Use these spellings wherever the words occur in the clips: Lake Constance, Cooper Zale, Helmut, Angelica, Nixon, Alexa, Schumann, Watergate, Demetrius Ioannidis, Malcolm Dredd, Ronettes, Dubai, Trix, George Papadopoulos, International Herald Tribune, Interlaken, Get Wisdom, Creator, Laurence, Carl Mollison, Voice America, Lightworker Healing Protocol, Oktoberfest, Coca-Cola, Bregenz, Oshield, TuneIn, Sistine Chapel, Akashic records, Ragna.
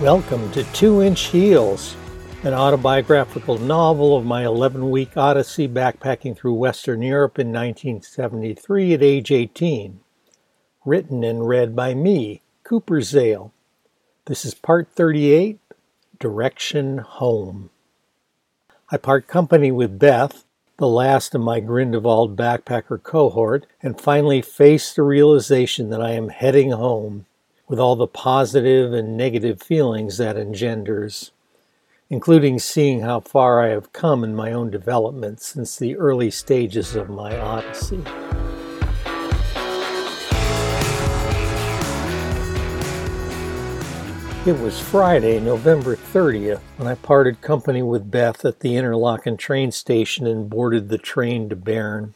Welcome to 2 Inch Heels, an autobiographical novel of my 11-week odyssey backpacking through Western Europe in 1973 at age 18. Written and read by me, Cooper Zale. This is part 38, Direction Home. I part company with Beth, the last of my Grindelwald backpacker cohort, and finally face the realization that I am heading home, with all the positive and negative feelings that engenders, including seeing how far I have come in my own development since the early stages of my odyssey. It was Friday, November 30th, when I parted company with Beth at the Interlaken train station and boarded the train to Bern.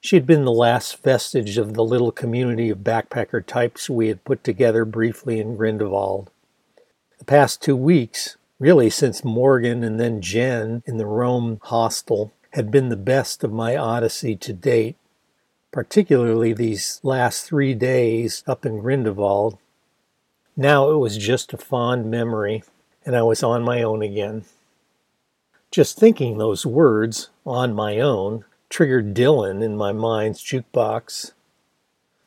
She had been the last vestige of the little community of backpacker types we had put together briefly in Grindelwald. The past 2 weeks, really since Morgan and then Jen in the Rome hostel, had been the best of my odyssey to date, particularly these last 3 days up in Grindelwald. Now it was just a fond memory, and I was on my own again. Just thinking those words, on my own, triggered Dylan in my mind's jukebox.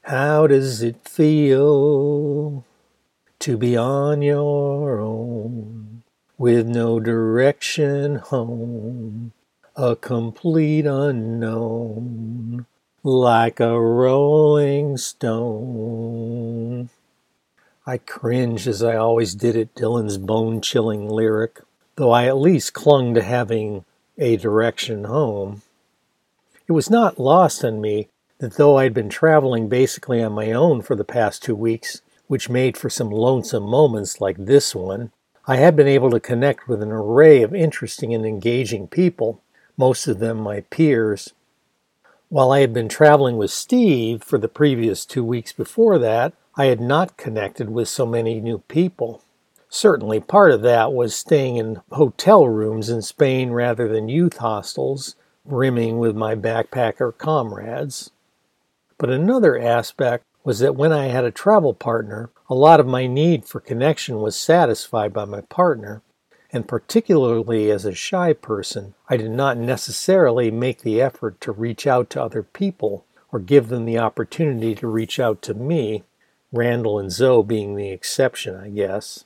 How does it feel to be on your own, with no direction home, a complete unknown, like a rolling stone? I cringe as I always did at Dylan's bone-chilling lyric, though I at least clung to having a direction home. It was not lost on me that though I'd been traveling basically on my own for the past 2 weeks, which made for some lonesome moments like this one, I had been able to connect with an array of interesting and engaging people, most of them my peers. While I had been traveling with Steve for the previous 2 weeks before that, I had not connected with so many new people. Certainly part of that was staying in hotel rooms in Spain rather than youth hostels, rimming with my backpacker comrades. But another aspect was that when I had a travel partner, a lot of my need for connection was satisfied by my partner, and particularly as a shy person, I did not necessarily make the effort to reach out to other people or give them the opportunity to reach out to me, Randall and Zoe being the exception, I guess.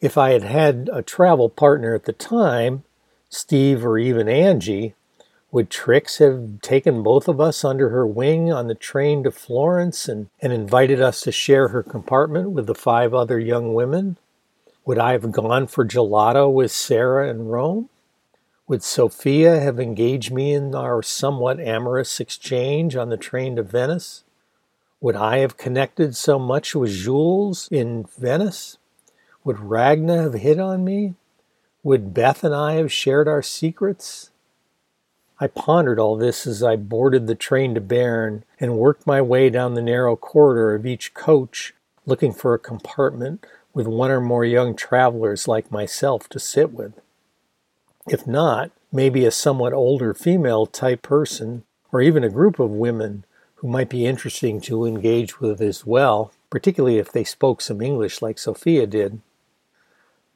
If I had had a travel partner at the time, Steve or even Angie, would Trix have taken both of us under her wing on the train to Florence and invited us to share her compartment with the 5 other young women? Would I have gone for gelato with Sarah in Rome? Would Sophia have engaged me in our somewhat amorous exchange on the train to Venice? Would I have connected so much with Jules in Venice? Would Ragna have hit on me? Would Beth and I have shared our secrets? I pondered all this as I boarded the train to Bern and worked my way down the narrow corridor of each coach, looking for a compartment with one or more young travelers like myself to sit with. If not, maybe a somewhat older female type person, or even a group of women who might be interesting to engage with as well, particularly if they spoke some English like Sophia did.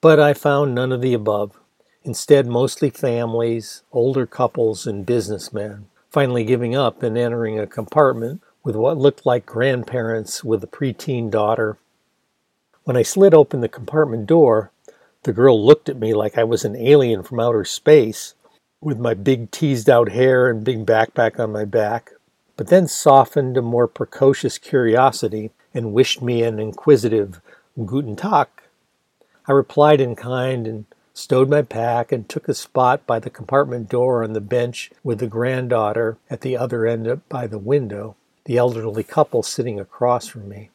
But I found none of the above. Instead, mostly families, older couples, and businessmen, finally giving up and entering a compartment with what looked like grandparents with a preteen daughter. When I slid open the compartment door, the girl looked at me like I was an alien from outer space, with my big teased-out hair and big backpack on my back, but then softened to more precocious curiosity and wished me an inquisitive Guten Tag. I replied in kind and stowed my pack and took a spot by the compartment door on the bench with the granddaughter at the other end by the window, the elderly couple sitting across from me.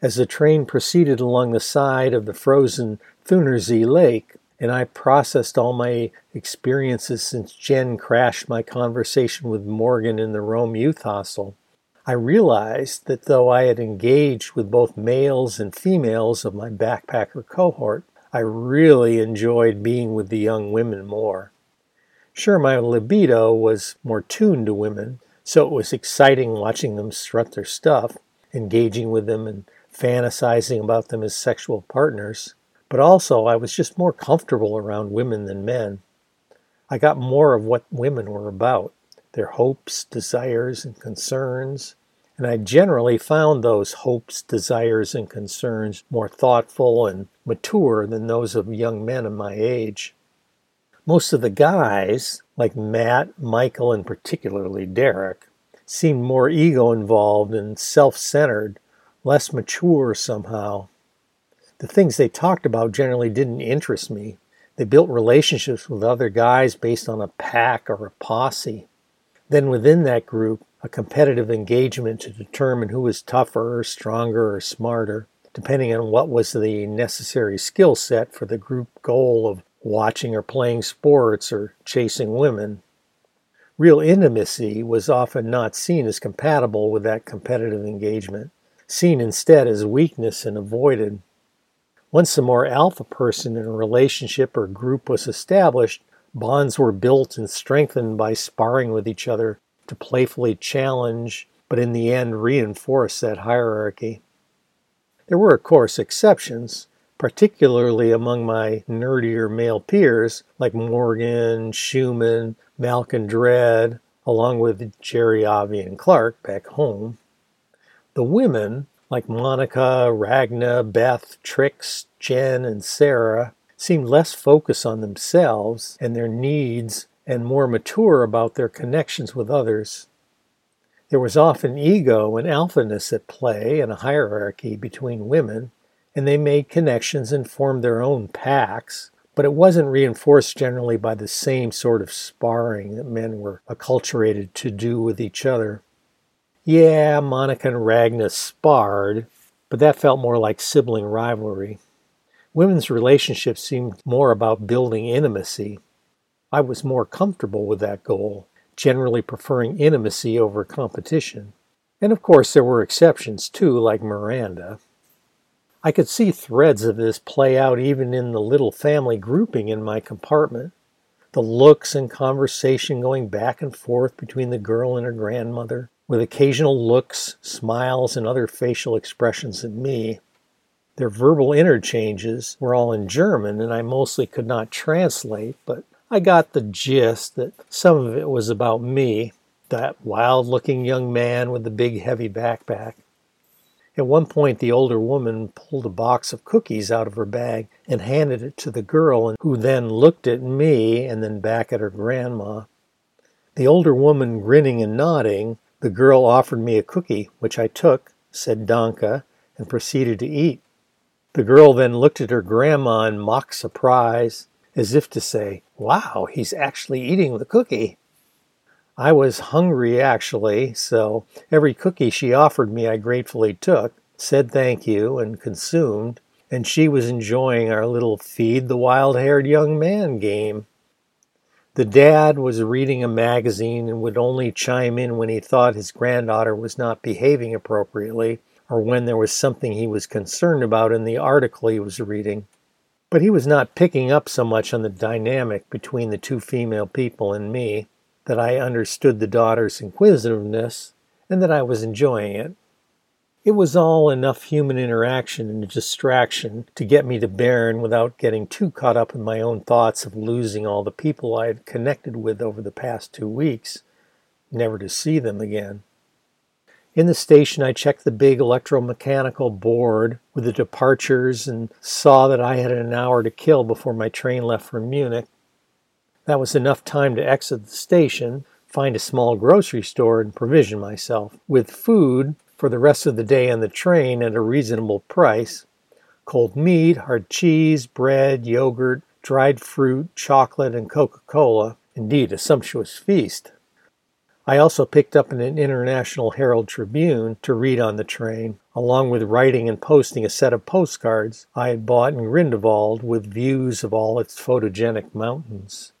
As the train proceeded along the side of the frozen Thunersee Lake, and I processed all my experiences since Jen crashed my conversation with Morgan in the Rome Youth Hostel, I realized that though I had engaged with both males and females of my backpacker cohort, I really enjoyed being with the young women more. Sure, my libido was more tuned to women, so it was exciting watching them strut their stuff, engaging with them and fantasizing about them as sexual partners, but also I was just more comfortable around women than men. I got more of what women were about, their hopes, desires, and concerns, and I generally found those hopes, desires, and concerns more thoughtful and mature than those of young men of my age. Most of the guys, like Matt, Michael, and particularly Derek, seemed more ego-involved and self-centered, less mature somehow. The things they talked about generally didn't interest me. They built relationships with other guys based on a pack or a posse. Then within that group, a competitive engagement to determine who was tougher or stronger or smarter, depending on what was the necessary skill set for the group goal of watching or playing sports or chasing women. Real intimacy was often not seen as compatible with that competitive engagement, seen instead as weakness and avoided. Once the more alpha person in a relationship or group was established, bonds were built and strengthened by sparring with each other to playfully challenge, but in the end reinforce that hierarchy. There were, of course, exceptions, particularly among my nerdier male peers like Morgan, Schumann, Malcolm Dredd, along with Jerry, Avi, and Clark back home. The women, like Monica, Ragna, Beth, Trix, Jen, and Sarah, seemed less focused on themselves and their needs and more mature about their connections with others. There was often ego and alphaness at play in a hierarchy between women, and they made connections and formed their own packs, but it wasn't reinforced generally by the same sort of sparring that men were acculturated to do with each other. Yeah, Monica and Ragna sparred, but that felt more like sibling rivalry. Women's relationships seemed more about building intimacy. I was more comfortable with that goal, generally preferring intimacy over competition. And of course there were exceptions too, like Miranda. I could see threads of this play out even in the little family grouping in my compartment. The looks and conversation going back and forth between the girl and her grandmother, with occasional looks, smiles, and other facial expressions at me. Their verbal interchanges were all in German, and I mostly could not translate, but I got the gist that some of it was about me, that wild-looking young man with the big heavy backpack. At one point, the older woman pulled a box of cookies out of her bag and handed it to the girl, who then looked at me and then back at her grandma. The older woman grinning and nodding, the girl offered me a cookie, which I took, said Danke, and proceeded to eat. The girl then looked at her grandma in mock surprise, as if to say, "Wow, he's actually eating the cookie." I was hungry, actually, so every cookie she offered me I gratefully took, said thank you, and consumed, and she was enjoying our little feed the wild-haired young man game. The dad was reading a magazine and would only chime in when he thought his granddaughter was not behaving appropriately, or when there was something he was concerned about in the article he was reading. But he was not picking up so much on the dynamic between the two female people and me, that I understood the daughter's inquisitiveness, and that I was enjoying it. It was all enough human interaction and distraction to get me to Bern without getting too caught up in my own thoughts of losing all the people I had connected with over the past 2 weeks, never to see them again. In the station, I checked the big electromechanical board with the departures and saw that I had an hour to kill before my train left for Munich. That was enough time to exit the station, find a small grocery store, and provision myself with food for the rest of the day on the train at a reasonable price. Cold meat, hard cheese, bread, yogurt, dried fruit, chocolate, and Coca-Cola. Indeed, a sumptuous feast. I also picked up an International Herald Tribune to read on the train, along with writing and posting a set of postcards I had bought in Grindelwald with views of all its photogenic mountains.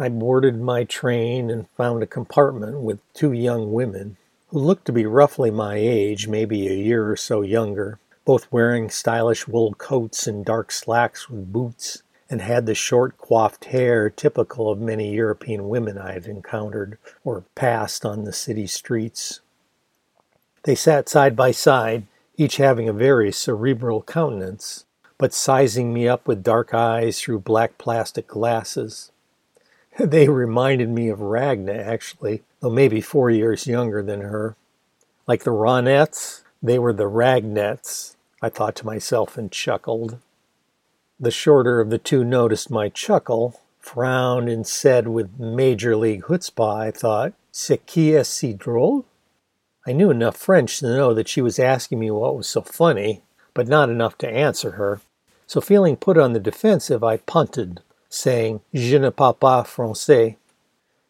I boarded my train and found a compartment with two young women, who looked to be roughly my age, maybe a year or so younger, both wearing stylish wool coats and dark slacks with boots, and had the short coiffed hair typical of many European women I had encountered or passed on the city streets. They sat side by side, each having a very cerebral countenance, but sizing me up with dark eyes through black plastic glasses. They reminded me of Ragna, actually, though maybe 4 years younger than her. Like the Ronettes, they were the Ragnettes, I thought to myself and chuckled. The shorter of the two noticed my chuckle, frowned, and said with major league chutzpah, I thought, "C'est qui est si drôle?" I knew enough French to know that she was asking me what was so funny, but not enough to answer her. So feeling put on the defensive, I punted, saying, "Je ne parle pas français."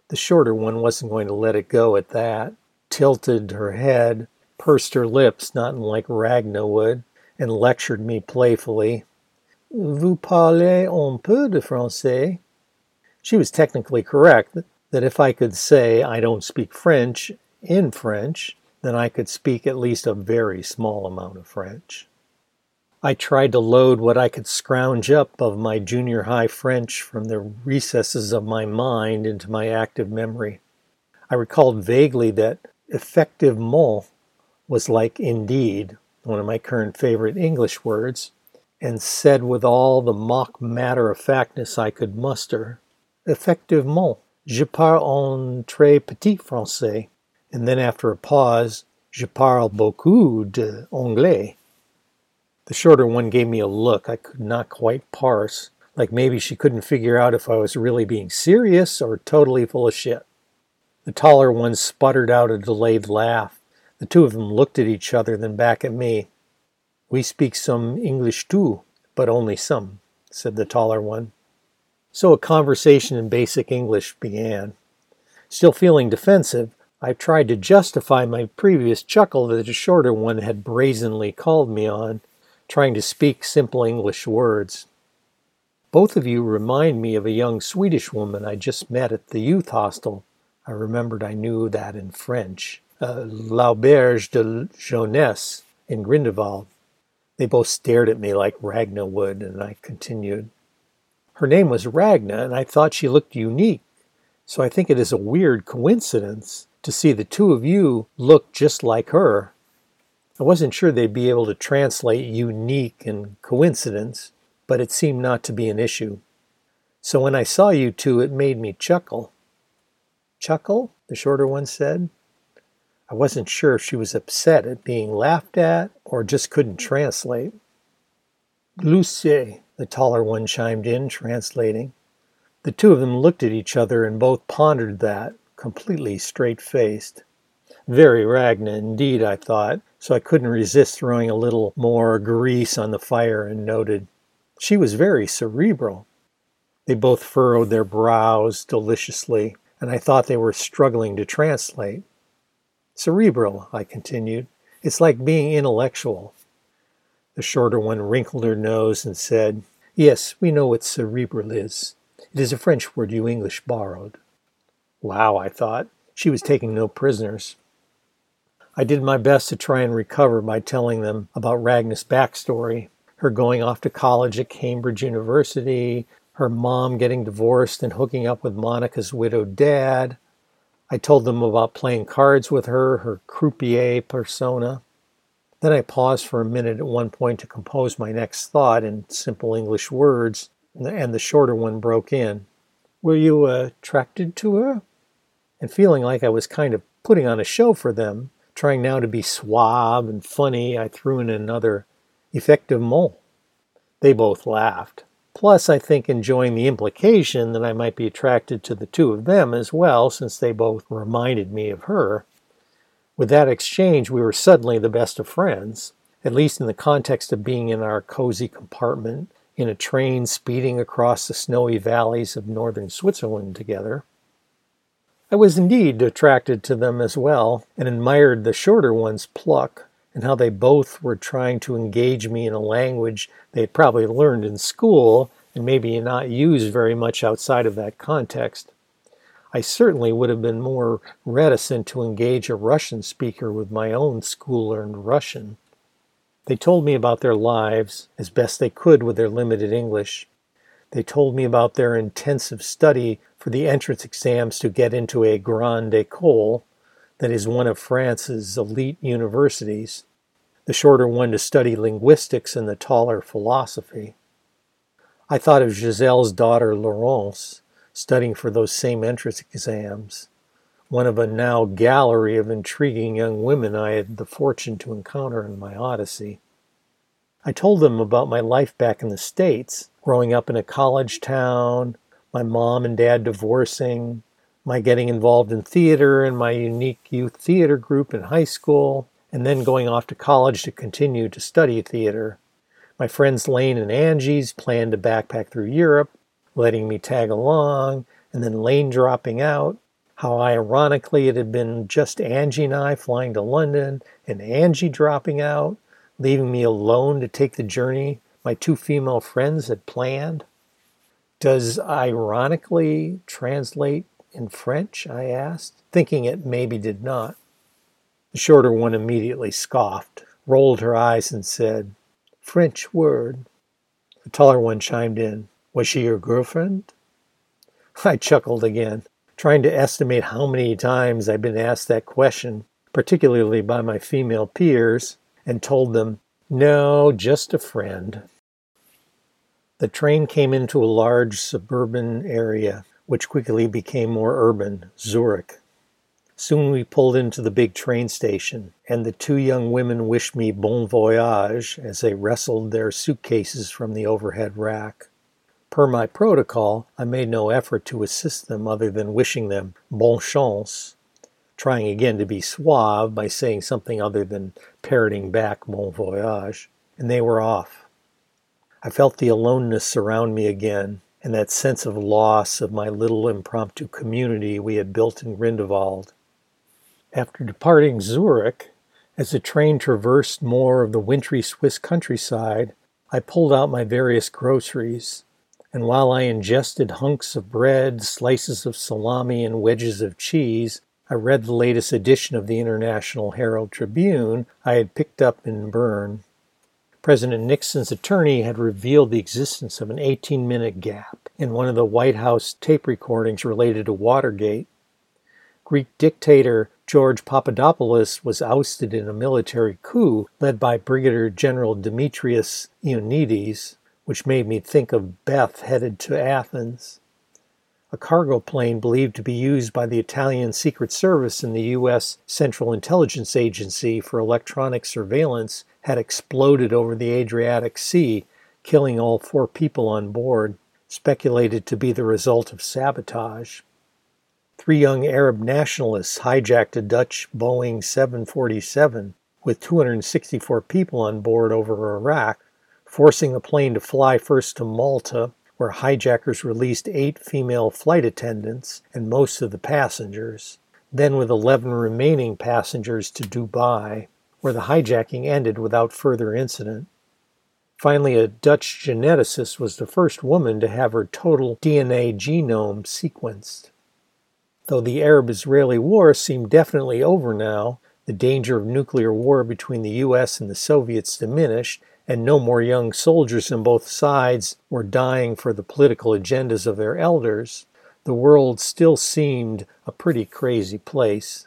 The shorter one wasn't going to let it go at that, tilted her head, pursed her lips, not unlike Ragna would, and lectured me playfully. "Vous parlez un peu de français?" She was technically correct that if I could say I don't speak French in French, then I could speak at least a very small amount of French. I tried to load what I could scrounge up of my junior high French from the recesses of my mind into my active memory. I recalled vaguely that effectivement was like indeed, one of my current favorite English words, and said with all the mock matter-of-factness I could muster, "Effectivement, je parle un très petit français," and then after a pause, "Je parle beaucoup d'anglais." The shorter one gave me a look I could not quite parse, like maybe she couldn't figure out if I was really being serious or totally full of shit. The taller one sputtered out a delayed laugh. The two of them looked at each other, then back at me. "We speak some English too, but only some," said the taller one. So a conversation in basic English began. Still feeling defensive, I tried to justify my previous chuckle that the shorter one had brazenly called me on, trying to speak simple English words. "Both of you remind me of a young Swedish woman I just met at the youth hostel." I remembered I knew that in French. L'auberge de jeunesse in Grindelwald. They both stared at me like Ragna would, and I continued. "Her name was Ragna, and I thought she looked unique, so I think it is a weird coincidence to see the two of you look just like her." I wasn't sure they'd be able to translate unique and coincidence, but it seemed not to be an issue. "So when I saw you two, it made me chuckle." "Chuckle?" the shorter one said. I wasn't sure if she was upset at being laughed at or just couldn't translate. "Gloussé," the taller one chimed in, translating. The two of them looked at each other and both pondered that, completely straight-faced. Very Ragna indeed, I thought, so I couldn't resist throwing a little more grease on the fire and noted, "She was very cerebral." They both furrowed their brows deliciously, and I thought they were struggling to translate. "Cerebral," I continued. "It's like being intellectual." The shorter one wrinkled her nose and said, "Yes, we know what cerebral is. It is a French word you English borrowed." Wow, I thought. She was taking no prisoners. I did my best to try and recover by telling them about Ragna's backstory, her going off to college at Cambridge University, her mom getting divorced and hooking up with Monica's widowed dad. I told them about playing cards with her, her croupier persona. Then I paused for a minute at one point to compose my next thought in simple English words, and the shorter one broke in. "Were you attracted to her?" And feeling like I was kind of putting on a show for them, trying now to be suave and funny, I threw in another, "Effectivement." They both laughed. Plus, I think, enjoying the implication that I might be attracted to the two of them as well, since they both reminded me of her. With that exchange, we were suddenly the best of friends, at least in the context of being in our cozy compartment in a train speeding across the snowy valleys of northern Switzerland together. I was indeed attracted to them as well, and admired the shorter one's pluck, and how they both were trying to engage me in a language they had probably learned in school and maybe not used very much outside of that context. I certainly would have been more reticent to engage a Russian speaker with my own school-learned Russian. They told me about their lives as best they could with their limited English. They told me about their intensive study for the entrance exams to get into a grande école, that is one of France's elite universities. the shorter one to study linguistics and the taller philosophy. I thought of Giselle's daughter Laurence studying for those same entrance exams, one of a now gallery of intriguing young women I had the fortune to encounter in my odyssey. I told them about my life back in the States, growing up in a college town, my mom and dad divorcing, my getting involved in theater and my unique youth theater group in high school, and then going off to college to continue to study theater. My friends Lane and Angie's planned to backpack through Europe, letting me tag along, and then Lane dropping out. How ironically it had been just Angie and I flying to London, and Angie dropping out, leaving me alone to take the journey my two female friends had planned. Does ironically translate in French? I asked, thinking it maybe did not. The shorter one immediately scoffed, rolled her eyes, and said, "French word." The taller one chimed in, "Was she your girlfriend?" I chuckled again, trying to estimate how many times I'd been asked that question, particularly by my female peers, and told them, "No, just a friend." The train came into a large suburban area, which quickly became more urban, Zurich. Soon we pulled into the big train station, and the two young women wished me bon voyage as they wrestled their suitcases from the overhead rack. Per my protocol, I made no effort to assist them other than wishing them bonne chance, trying again to be suave by saying something other than parroting back bon voyage, and they were off. I felt the aloneness surround me again, and that sense of loss of my little impromptu community we had built in Grindelwald. After departing Zurich, as the train traversed more of the wintry Swiss countryside, I pulled out my various groceries, and while I ingested hunks of bread, slices of salami, and wedges of cheese, I read the latest edition of the International Herald Tribune I had picked up in Bern. President Nixon's attorney had revealed the existence of an 18-minute gap in one of the White House tape recordings related to Watergate. Greek dictator George Papadopoulos was ousted in a military coup led by Brigadier General Demetrius Ioannidis, which made me think of Beth headed to Athens. A cargo plane believed to be used by the Italian Secret Service and the U.S. Central Intelligence Agency for electronic surveillance had exploded over the Adriatic Sea, killing all four people on board, speculated to be the result of sabotage. Three young Arab nationalists hijacked a Dutch Boeing 747 with 264 people on board over Iraq, forcing the plane to fly first to Malta, where hijackers released 8 female flight attendants and most of the passengers, then with 11 remaining passengers to Dubai, where the hijacking ended without further incident. Finally, a Dutch geneticist was the first woman to have her total DNA genome sequenced. Though the Arab-Israeli war seemed definitely over now, the danger of nuclear war between the U.S. and the Soviets diminished, and no more young soldiers on both sides were dying for the political agendas of their elders, the world still seemed a pretty crazy place.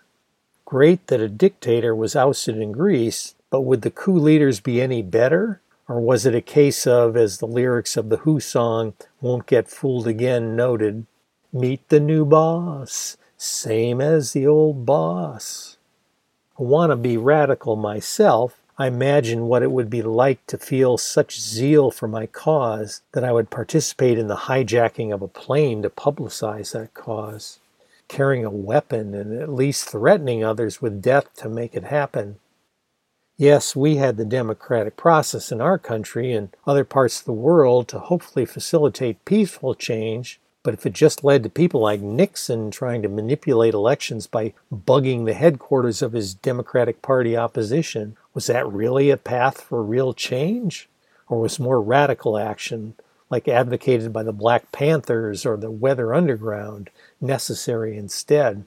Great that a dictator was ousted in Greece, but would the coup leaders be any better? Or was it a case of, as the lyrics of the Who song, "Won't Get Fooled Again" noted, "Meet the new boss, same as the old boss"? A wannabe radical myself, I imagine what it would be like to feel such zeal for my cause that I would participate in the hijacking of a plane to publicize that cause, carrying a weapon and at least threatening others with death to make it happen. Yes, we had the democratic process in our country and other parts of the world to hopefully facilitate peaceful change, but if it just led to people like Nixon trying to manipulate elections by bugging the headquarters of his Democratic Party opposition, was that really a path for real change? Or was more radical action, like advocated by the Black Panthers or the Weather Underground, necessary instead?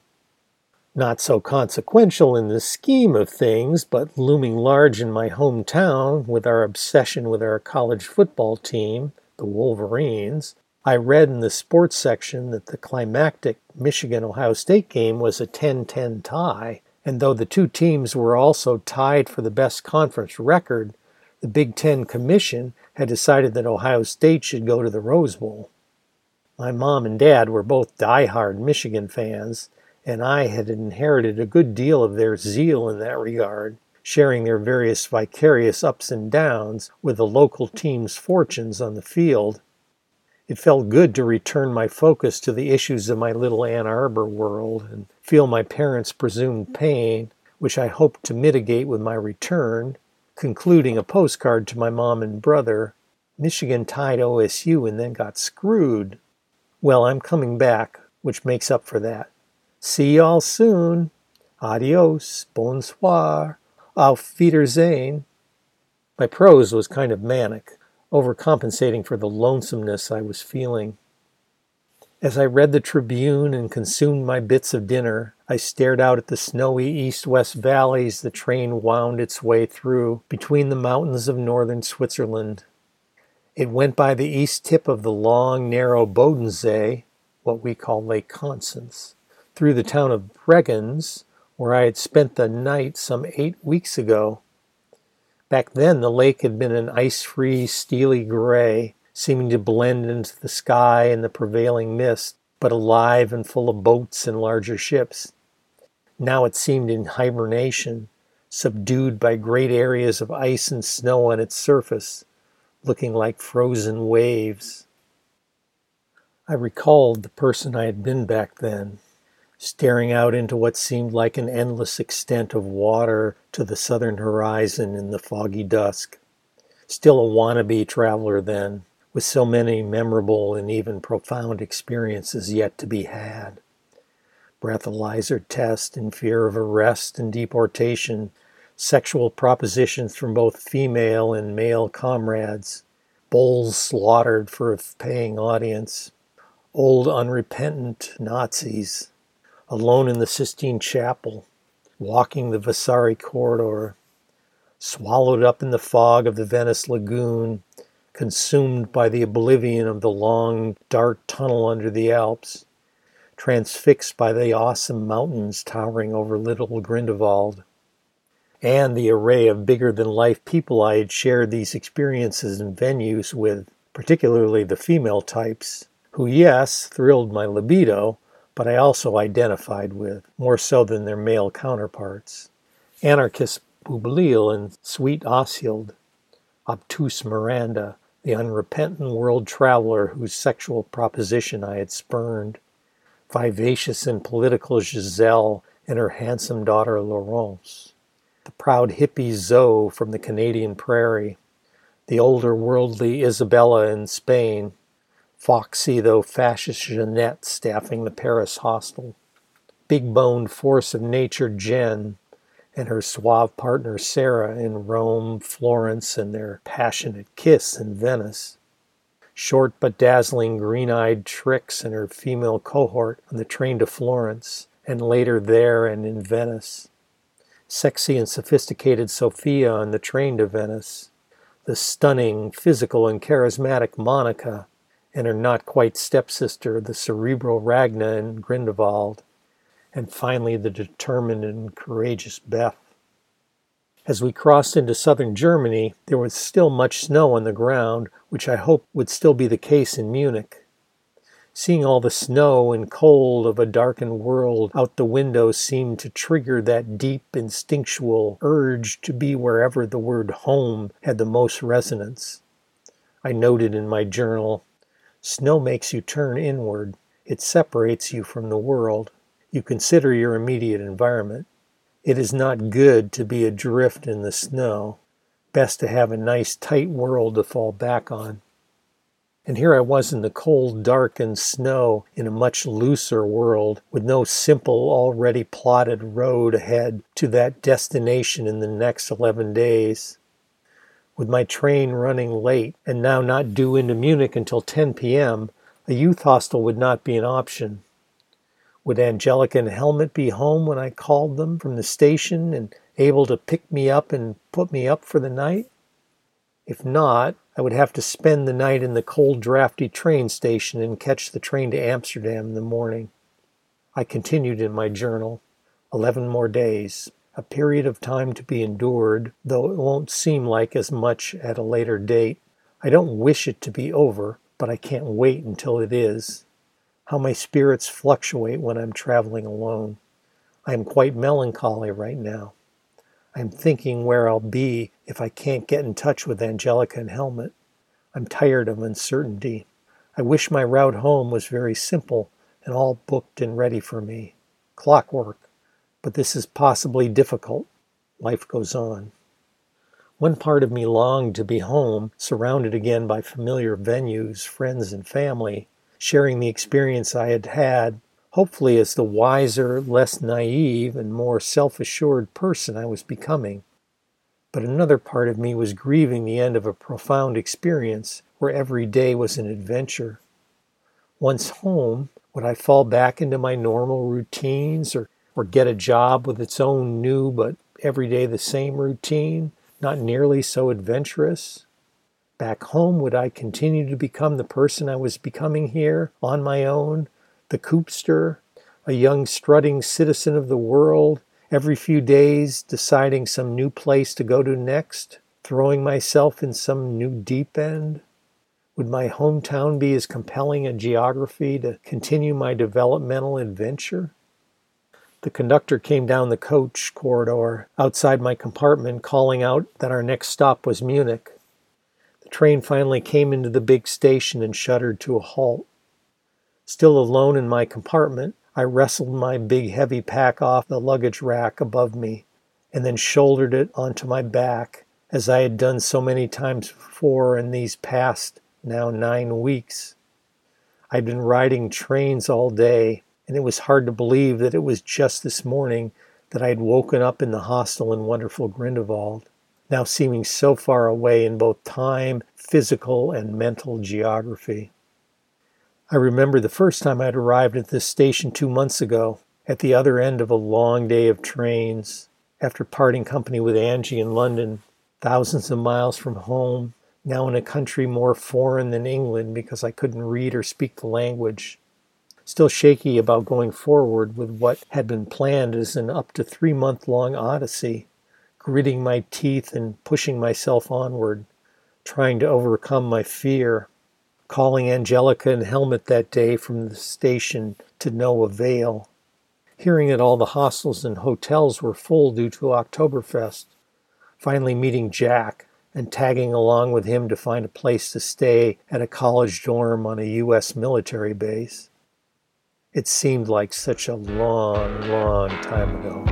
Not so consequential in the scheme of things, but looming large in my hometown with our obsession with our college football team, the Wolverines, I read in the sports section that the climactic Michigan-Ohio State game was a 10-10 tie, And though the two teams were also tied for the best conference record, the Big Ten Commission had decided that Ohio State should go to the Rose Bowl. My mom and dad were both diehard Michigan fans, and I had inherited a good deal of their zeal in that regard, sharing their various vicarious ups and downs with the local team's fortunes on the field. It felt good to return my focus to the issues of my little Ann Arbor world and feel my parents' presumed pain, which I hoped to mitigate with my return, concluding a postcard to my mom and brother. Michigan tied OSU and then got screwed. Well, I'm coming back, which makes up for that. See y'all soon. Adios, bonsoir, auf Wiedersehen. My prose was kind of manic, overcompensating for the lonesomeness I was feeling. As I read the Tribune and consumed my bits of dinner, I stared out at the snowy east-west valleys the train wound its way through between the mountains of northern Switzerland. It went by the east tip of the long, narrow Bodensee, what we call Lake Constance, through the town of Bregenz, where I had spent the night some 8 weeks ago. Back then, the lake had been an ice-free, steely gray, seeming to blend into the sky and the prevailing mist, but alive and full of boats and larger ships. Now it seemed in hibernation, subdued by great areas of ice and snow on its surface, looking like frozen waves. I recalled the person I had been back then, staring out into what seemed like an endless extent of water to the southern horizon in the foggy dusk. Still a wannabe traveler then, with so many memorable and even profound experiences yet to be had. Breathalyzer test and fear of arrest and deportation, sexual propositions from both female and male comrades, bulls slaughtered for a paying audience, old unrepentant Nazis, alone in the Sistine Chapel, walking the Vasari corridor, swallowed up in the fog of the Venice lagoon, consumed by the oblivion of the long, dark tunnel under the Alps, transfixed by the awesome mountains towering over little Grindelwald, and the array of bigger-than-life people I had shared these experiences and venues with, particularly the female types, who, yes, thrilled my libido, but I also identified with, more so than their male counterparts. Anarchist Bublil and sweet Oshield, obtuse Miranda, the unrepentant world traveler whose sexual proposition I had spurned, vivacious and political Giselle and her handsome daughter Laurence, the proud hippie Zoe from the Canadian prairie, the older worldly Isabella in Spain, foxy though fascist Jeanette staffing the Paris hostel, big-boned force of nature Jen and her suave partner Sarah in Rome, Florence, and their passionate kiss in Venice, short but dazzling green-eyed Trix and her female cohort on the train to Florence, and later there and in Venice, sexy and sophisticated Sophia on the train to Venice, the stunning, physical, and charismatic Monica, and her not-quite stepsister, the cerebral Ragna in Grindelwald, and finally the determined and courageous Beth. As we crossed into southern Germany, there was still much snow on the ground, which I hoped would still be the case in Munich. Seeing all the snow and cold of a darkened world out the window seemed to trigger that deep, instinctual urge to be wherever the word home had the most resonance. I noted in my journal, "Snow makes you turn inward. It separates you from the world. You consider your immediate environment. It is not good to be adrift in the snow. Best to have a nice, tight world to fall back on." And here I was in the cold, dark, and snow in a much looser world with no simple, already plotted road ahead to that destination in the next 11 days. With my train running late and now not due into Munich until 10 p.m., a youth hostel would not be an option. Would Angelica and Helmut be home when I called them from the station and able to pick me up and put me up for the night? If not, I would have to spend the night in the cold, drafty train station and catch the train to Amsterdam in the morning. I continued in my journal. 11 more days, a period of time to be endured, though it won't seem like as much at a later date. I don't wish it to be over, but I can't wait until it is. How my spirits fluctuate when I'm traveling alone. I am quite melancholy right now. I'm thinking where I'll be if I can't get in touch with Angelica and Helmut. I'm tired of uncertainty. I wish my route home was very simple and all booked and ready for me. Clockwork. But this is possibly difficult. Life goes on. One part of me longed to be home, surrounded again by familiar venues, friends and family, sharing the experience I had had, hopefully as the wiser, less naive, and more self-assured person I was becoming. But another part of me was grieving the end of a profound experience where every day was an adventure. Once home, would I fall back into my normal routines or get a job with its own new but every day the same routine? Not nearly so adventurous. Back home, would I continue to become the person I was becoming here, on my own, the coopster, a young strutting citizen of the world, every few days deciding some new place to go to next, throwing myself in some new deep end? Would my hometown be as compelling a geography to continue my developmental adventure? The conductor came down the coach corridor outside my compartment, calling out that our next stop was Munich. The train finally came into the big station and shuddered to a halt. Still alone in my compartment, I wrestled my big heavy pack off the luggage rack above me and then shouldered it onto my back, as I had done so many times before in these past, now 9 weeks. I'd been riding trains all day, and it was hard to believe that it was just this morning that I had woken up in the hostel in wonderful Grindelwald, now seeming so far away in both time, physical, and mental geography. I remember the first time I had arrived at this station 2 months ago, at the other end of a long day of trains, after parting company with Angie in London, thousands of miles from home, now in a country more foreign than England because I couldn't read or speak the language. Still shaky about going forward with what had been planned as an up to 3-month-long odyssey, gritting my teeth and pushing myself onward, trying to overcome my fear, calling Angelica and Helmut that day from the station to no avail, hearing that all the hostels and hotels were full due to Oktoberfest, finally meeting Jack and tagging along with him to find a place to stay at a college dorm on a U.S. military base. It seemed like such a long, long time ago.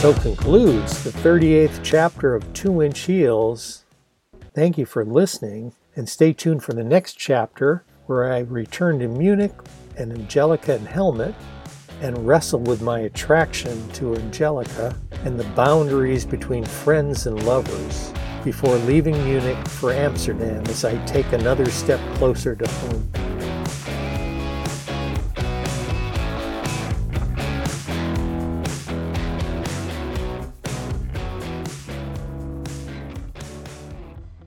So concludes the 38th chapter of 2 Inch Heels. Thank you for listening, and stay tuned for the next chapter where I return to Munich and Angelica and Helmut and wrestle with my attraction to Angelica and the boundaries between friends and lovers, before leaving Munich for Amsterdam as I take another step closer to home.